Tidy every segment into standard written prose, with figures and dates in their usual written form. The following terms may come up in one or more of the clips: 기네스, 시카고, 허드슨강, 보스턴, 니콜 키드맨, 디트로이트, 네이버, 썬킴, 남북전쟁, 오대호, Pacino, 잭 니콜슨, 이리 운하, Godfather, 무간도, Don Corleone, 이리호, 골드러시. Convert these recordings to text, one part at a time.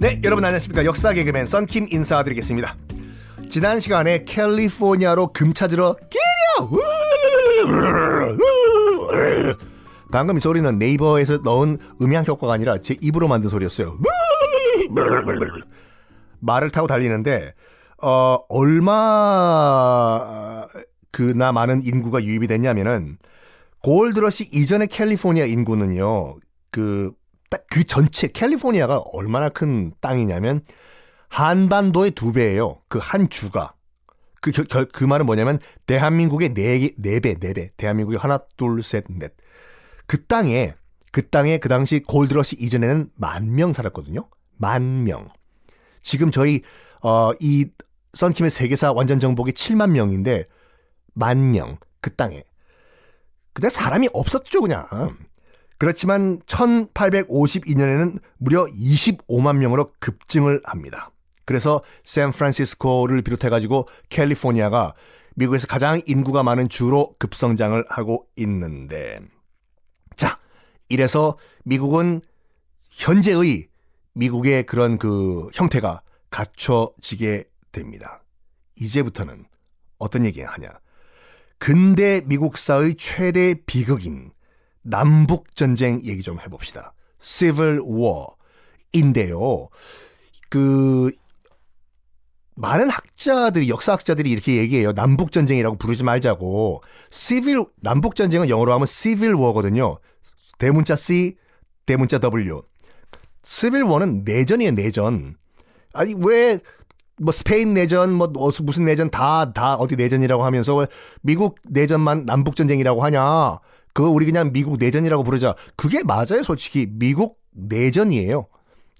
네, 여러분 안녕하십니까. 역사 개그맨 썬킴 인사드리겠습니다. 지난 시간에 캘리포니아로 금 찾으러 기려! 방금 이 소리는 네이버에서 넣은 음향 효과가 아니라 제 입으로 만든 소리였어요. 말을 타고 달리는데 얼마 그나 많은 인구가 유입이 됐냐면은 골드러시 이전의 캘리포니아 인구는요. 딱 그 전체 캘리포니아가 얼마나 큰 땅이냐면 한반도의 2배예요. 그 한 주가. 그 말은 뭐냐면 대한민국의 4배. 대한민국의 하나, 둘, 셋, 넷. 그 땅에 그 당시 골드러시 이전에는 10,000명 살았거든요. 10,000명. 지금 저희 이 썬킴의 세계사 완전 정복이 70,000명인데 10,000명 그 땅에. 그냥 사람이 없었죠 그냥. 그렇지만 1852년에는 무려 250,000명으로 급증을 합니다. 그래서 샌프란시스코를 비롯해가지고 캘리포니아가 미국에서 가장 인구가 많은 주로 급성장을 하고 있는데, 자, 이래서 미국은 현재의 미국의 그런 그 형태가 갖춰지게 됩니다. 이제부터는 어떤 얘기를 하냐. 근대 미국사의 최대 비극인 남북전쟁 얘기 좀 해봅시다. Civil War인데요. 많은 학자들이, 역사학자들이 이렇게 얘기해요. 남북전쟁이라고 부르지 말자고. 남북전쟁은 영어로 하면 Civil War거든요. 대문자 C, 대문자 W. Civil War는 내전이에요, 내전. 아니, 왜, 스페인 내전, 무슨 내전, 다 어디 내전이라고 하면서 왜 미국 내전만 남북전쟁이라고 하냐. 그거 우리 그냥 미국 내전이라고 부르자. 그게 맞아요, 솔직히. 미국 내전이에요.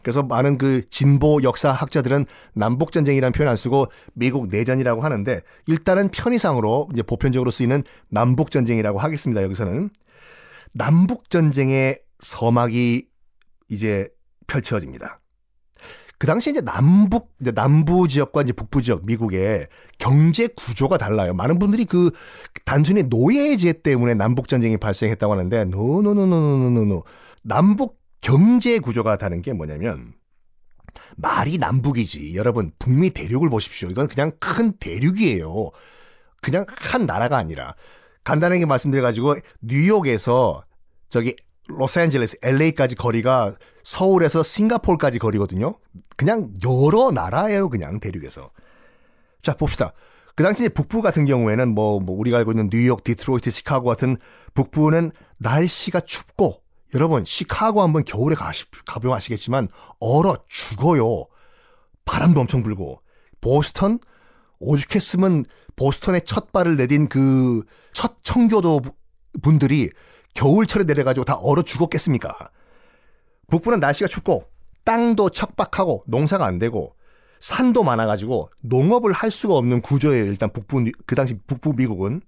그래서 많은 그 진보 역사학자들은 남북전쟁이라는 표현 안 쓰고 미국 내전이라고 하는데, 일단은 편의상으로 이제 보편적으로 쓰이는 남북전쟁이라고 하겠습니다, 여기서는. 남북전쟁의 서막이 이제 펼쳐집니다. 그 당시 이제 남부 지역과 이제 북부 지역, 미국의 경제 구조가 달라요. 많은 분들이 그 단순히 노예제 때문에 남북전쟁이 발생했다고 하는데, 노노노노노노노. 남북 경제 구조가 다른 게 뭐냐면, 말이 남북이지. 여러분, 북미 대륙을 보십시오. 이건 그냥 큰 대륙이에요. 그냥 한 나라가 아니라. 간단하게 말씀드려가지고, 뉴욕에서 저기, 로스앤젤레스, LA까지 거리가 서울에서 싱가포르까지 거리거든요. 그냥 여러 나라예요, 그냥 대륙에서. 자, 봅시다. 그 당시 북부 같은 경우에는 뭐 우리가 알고 있는 뉴욕, 디트로이트, 시카고 같은 북부는 날씨가 춥고, 여러분 시카고 한번 겨울에 가보면 아시겠지만 얼어 죽어요. 바람도 엄청 불고. 보스턴? 오죽했으면 보스턴에 첫 발을 내딘 그 첫 청교도 분들이 겨울철에 내려가지고 다 얼어 죽었겠습니까? 북부는 날씨가 춥고 땅도 척박하고 농사가 안 되고 산도 많아가지고 농업을 할 수가 없는 구조예요. 일단 그 당시 북부 미국은.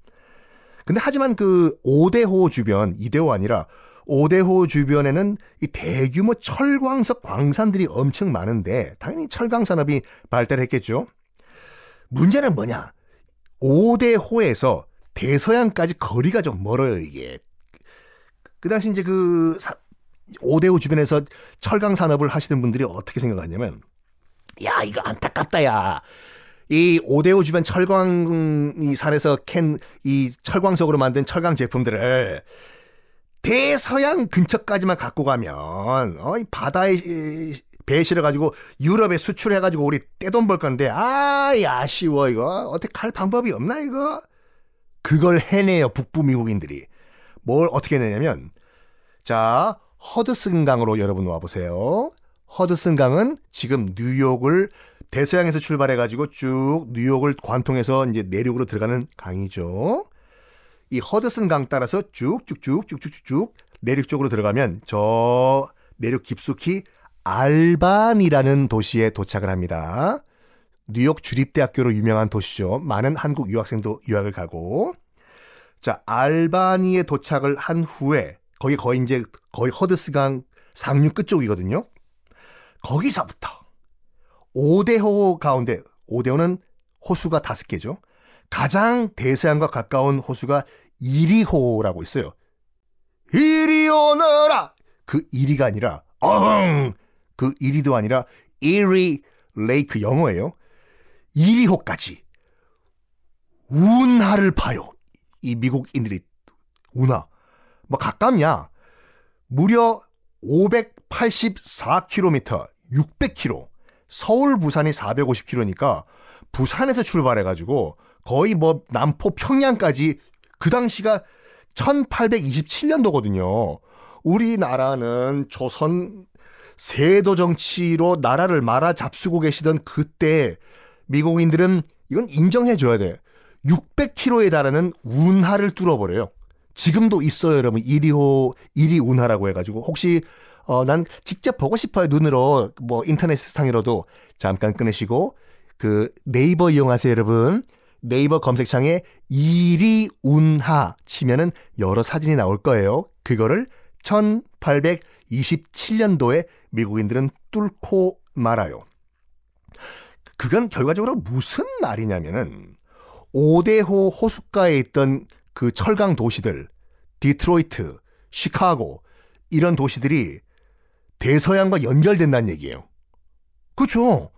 근데 하지만 그 오대호 주변, 이대호 아니라 오대호 주변에는 이 대규모 철광석 광산들이 엄청 많은데 당연히 철강산업이 발달했겠죠. 문제는 뭐냐? 오대호에서 대서양까지 거리가 좀 멀어요, 이게. 그 당시 이제 그 오대호 주변에서 철강 산업을 하시는 분들이 어떻게 생각하냐면, 야, 이거 안타깝다, 야. 이 오대호 주변 이 산에서 캔 이 철광석으로 만든 철강 제품들을 대서양 근처까지만 갖고 가면, 이 바다에 배에 실어가지고 유럽에 수출해가지고 우리 떼돈 벌 건데, 이 아쉬워, 이거. 어떻게 할 방법이 없나, 이거? 그걸 해내요, 북부 미국인들이. 뭘 어떻게 내냐면, 자, 허드슨강으로 여러분 와보세요. 허드슨강은 지금 뉴욕을 대서양에서 출발해가지고 쭉 뉴욕을 관통해서 이제 내륙으로 들어가는 강이죠. 이 허드슨강 따라서 쭉쭉쭉쭉쭉쭉 내륙 쪽으로 들어가면 저 내륙 깊숙이 알반이라는 도시에 도착을 합니다. 뉴욕 주립대학교로 유명한 도시죠. 많은 한국 유학생도 유학을 가고. 자, 알바니에 도착을 한 후에 거의 허드슨강 상류 끝 쪽이거든요. 거기서부터 오대호 가운데, 오대호는 호수가 5개죠. 가장 대서양과 가까운 호수가 이리호라고 있어요. 이리 오너라. 그 이리가 아니라 어흥. 그 이리도 아니라 이리 레이크 영어예요. 이리호까지 운하를 파요. 이 미국인들이 운하 뭐 가깝냐? 무려 584km, 600km. 서울 부산이 450km니까 부산에서 출발해가지고 거의 뭐 남포 평양까지 그 당시가 1827년도거든요. 우리나라는 조선 세도 정치로 나라를 말아 잡수고 계시던 그때 미국인들은 이건 인정해줘야 돼. 600km에 달하는 운하를 뚫어버려요. 지금도 있어요, 여러분. 이리호, 이리 운하라고 해가지고 혹시 난 직접 보고 싶어요. 눈으로 뭐 인터넷상이라도 잠깐 끊으시고 그 네이버 이용하세요, 여러분. 네이버 검색창에 이리 운하 치면은 여러 사진이 나올 거예요. 그거를 1827년도에 미국인들은 뚫고 말아요. 그건 결과적으로 무슨 말이냐면은 오대호 호숫가에 있던 그 철강 도시들, 디트로이트, 시카고 이런 도시들이 대서양과 연결된다는 얘기예요. 그렇죠?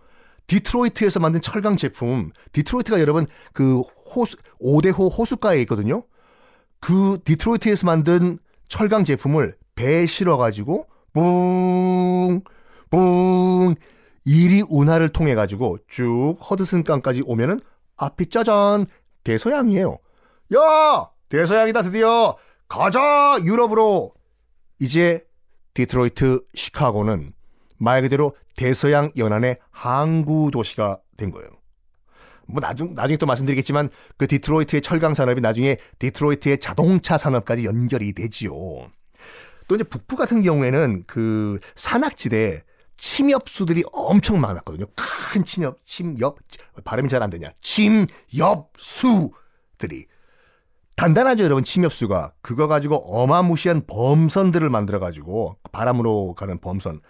디트로이트에서 만든 철강 제품, 디트로이트가 여러분 그 오대호 호숫가에 있거든요. 그 디트로이트에서 만든 철강 제품을 배에 실어가지고 뿡뿡 이리 운하를 통해 가지고 쭉 허드슨강까지 오면은 앞이 짜잔 대서양이에요. 야! 대서양이다 드디어! 가자! 유럽으로! 이제 디트로이트, 시카고는 말 그대로 대서양 연안의 항구 도시가 된 거예요. 뭐 나중에 또 말씀드리겠지만 그 디트로이트의 철강 산업이 나중에 디트로이트의 자동차 산업까지 연결이 되지요. 또 이제 북부 같은 경우에는 그 산악지대에 침엽수들이 엄청 많았거든요. 큰 침엽, 발음이 잘 안 되냐. 침엽수들이. 단단하죠, 여러분. 침엽수가 그거 가지고 어마무시한 범선들을 만들어 가지고 바람으로 가는 범선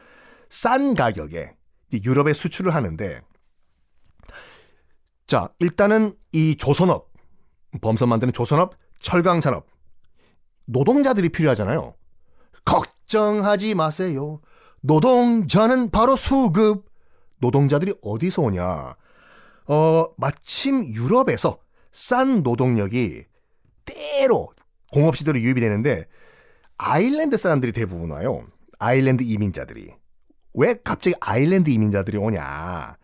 싼 가격에 유럽에 수출을 하는데, 자 일단은 이 조선업 범선 만드는 조선업 철강 산업 노동자들이 필요하잖아요. 걱정하지 마세요. 노동자는 바로 수급. 노동자들이 어디서 오냐? 마침 유럽에서 싼 노동력이 때로 공업시대로 유입이 되는데 아일랜드 사람들이 대부분 와요. 아일랜드 이민자들이. 왜 갑자기 아일랜드 이민자들이 오냐.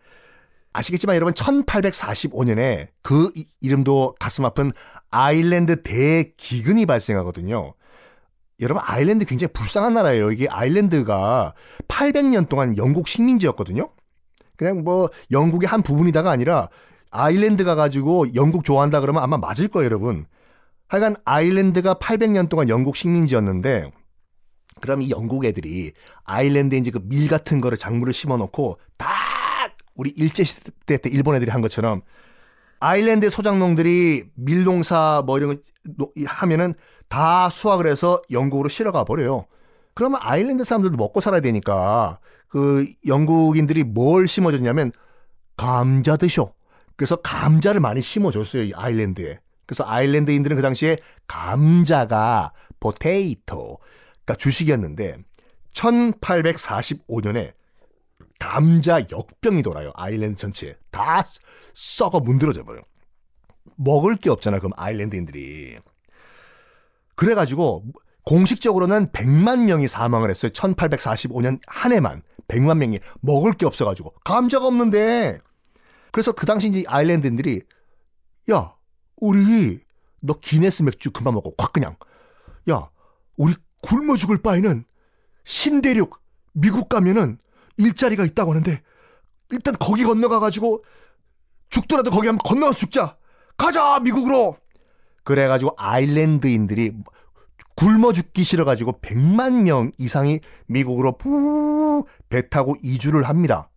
아시겠지만 여러분 1845년에 그 이름도 가슴 아픈 아일랜드 대기근이 발생하거든요. 여러분 아일랜드 굉장히 불쌍한 나라예요. 이게 아일랜드가 800년 동안 영국 식민지였거든요. 그냥 뭐 영국의 한 부분이다가 아니라 아일랜드 가가지고 영국 좋아한다 그러면 아마 맞을 거예요, 여러분. 하여간 아일랜드가 800년 동안 영국 식민지였는데 그럼 이 영국 애들이 아일랜드에 이제 그 밀 같은 거를 작물을 심어놓고 다 우리 일제시대 때 일본 애들이 한 것처럼 아일랜드 소작농들이 밀농사 뭐 이런 거 하면은 다 수확을 해서 영국으로 실어가 버려요. 그러면 아일랜드 사람들도 먹고 살아야 되니까 그 영국인들이 뭘 심어줬냐면 감자 드셔. 그래서 감자를 많이 심어줬어요, 이 아일랜드에. 그래서 아일랜드인들은 그 당시에 감자가 포테이토가 주식이었는데 1845년에 감자 역병이 돌아요. 아일랜드 전체에 다 썩어 문드러져 버려요. 먹을 게 없잖아 그럼 아일랜드인들이. 그래가지고 공식적으로는 100만 명이 사망을 했어요. 1845년 한 해만 100만 명이 먹을 게 없어가지고 감자가 없는데. 그래서 그 당시 이제 아일랜드인들이 야 우리 너 기네스 맥주 그만 먹어. 확 그냥. 야 우리 굶어 죽을 바에는 신대륙 미국 가면은 일자리가 있다고 하는데 일단 거기 건너가가지고 죽더라도 거기 한번 건너서 죽자. 가자 미국으로. 그래가지고 아일랜드인들이 굶어 죽기 싫어가지고 100만 명 이상이 미국으로 배 타고 이주를 합니다.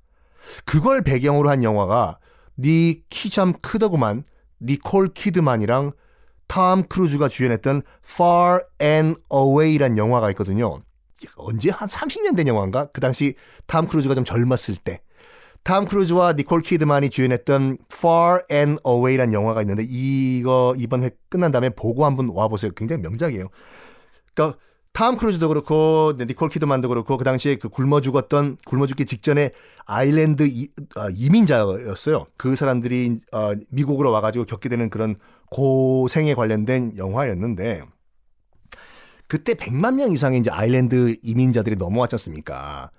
그걸 배경으로 한 영화가 니 키 참 크더구만 니콜 키드만이랑 톰 크루즈가 주연했던 Far and Away란 영화가 있거든요. 언제 한 30년 된 영화인가? 그 당시 톰 크루즈가 좀 젊었을 때 톰 크루즈와 니콜 키드만이 주연했던 Far and Away란 영화가 있는데 이거 이번 회 끝난 다음에 보고 한번 와보세요. 굉장히 명작이에요. 그러니까 탐 크루즈도 그렇고 니콜 키드만도 그렇고 그 당시에 그 굶어 죽었던 굶어 죽기 직전에 아일랜드 이민자였어요. 그 사람들이 미국으로 와가지고 겪게 되는 그런 고생에 관련된 영화였는데 그때 100만 명 이상의 이제 아일랜드 이민자들이 넘어왔지 않습니까?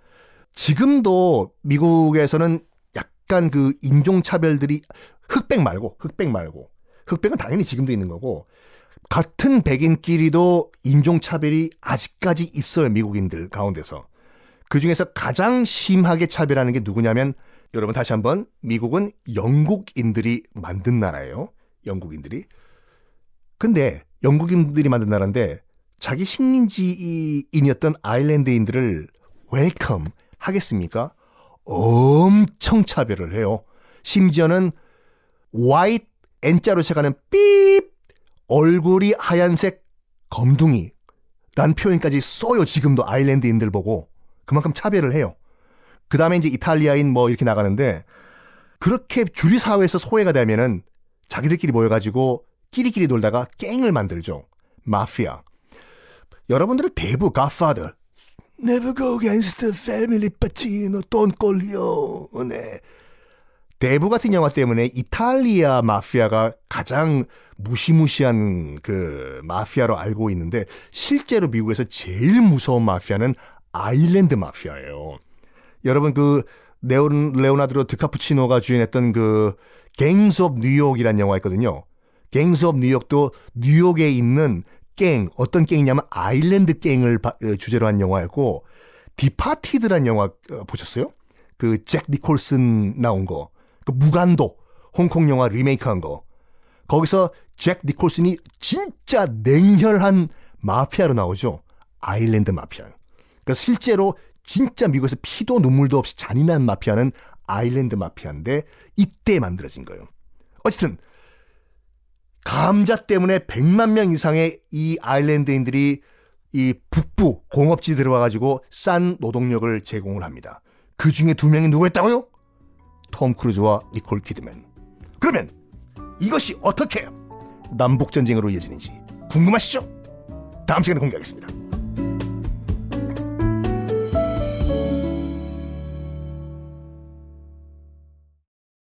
지금도 미국에서는 약간 그 인종차별들이 흑백 말고 흑백은 당연히 지금도 있는 거고 같은 백인끼리도 인종차별이 아직까지 있어요. 미국인들 가운데서. 그중에서 가장 심하게 차별하는 게 누구냐면 여러분 다시 한번 미국은 영국인들이 만든 나라예요. 영국인들이. 근데 영국인들이 만든 나라인데 자기 식민지인이었던 아일랜드인들을 웰컴 하겠습니까? 엄청 차별을 해요. 심지어는 화이트 N자로 시작하는 삐입 얼굴이 하얀색 검둥이란 표현까지 써요. 지금도 아일랜드인들 보고 그만큼 차별을 해요. 그 다음에 이제 이탈리아인 뭐 이렇게 나가는데 그렇게 주류 사회에서 소외가 되면은 자기들끼리 모여가지고 끼리끼리 놀다가 갱을 만들죠. 마피아. 여러분들의 대부 Godfather. Never go against the family, Pacino, Don Corleone. 대부 같은 영화 때문에 이탈리아 마피아가 가장 무시무시한 그 마피아로 알고 있는데 실제로 미국에서 제일 무서운 마피아는 아일랜드 마피아예요. 여러분 그 레오나드로 드카푸치노가 주연했던 그 갱스 오브 뉴욕이라는 영화 있거든요. 갱스 오브 뉴욕도 뉴욕에 있는 갱, 어떤 갱이냐면 아일랜드 갱을 주제로 한 영화였고 디파티드라는 영화 보셨어요? 그 잭 니콜슨 나온 거. 그 무간도 홍콩 영화 리메이크한 거. 거기서 잭 니콜슨이 진짜 냉혈한 마피아로 나오죠. 아일랜드 마피아. 그러니까 실제로 진짜 미국에서 피도 눈물도 없이 잔인한 마피아는 아일랜드 마피아인데 이때 만들어진 거예요. 어쨌든 감자 때문에 100만 명 이상의 이 아일랜드인들이 이 북부 공업지에 들어와가지고 싼 노동력을 제공을 합니다. 그 중에 두 명이 누구였다고요? 톰 크루즈와 니콜 키드맨. 그러면 이것이 어떻게 남북전쟁으로 이어지는지 궁금하시죠? 다음 시간에 공개하겠습니다.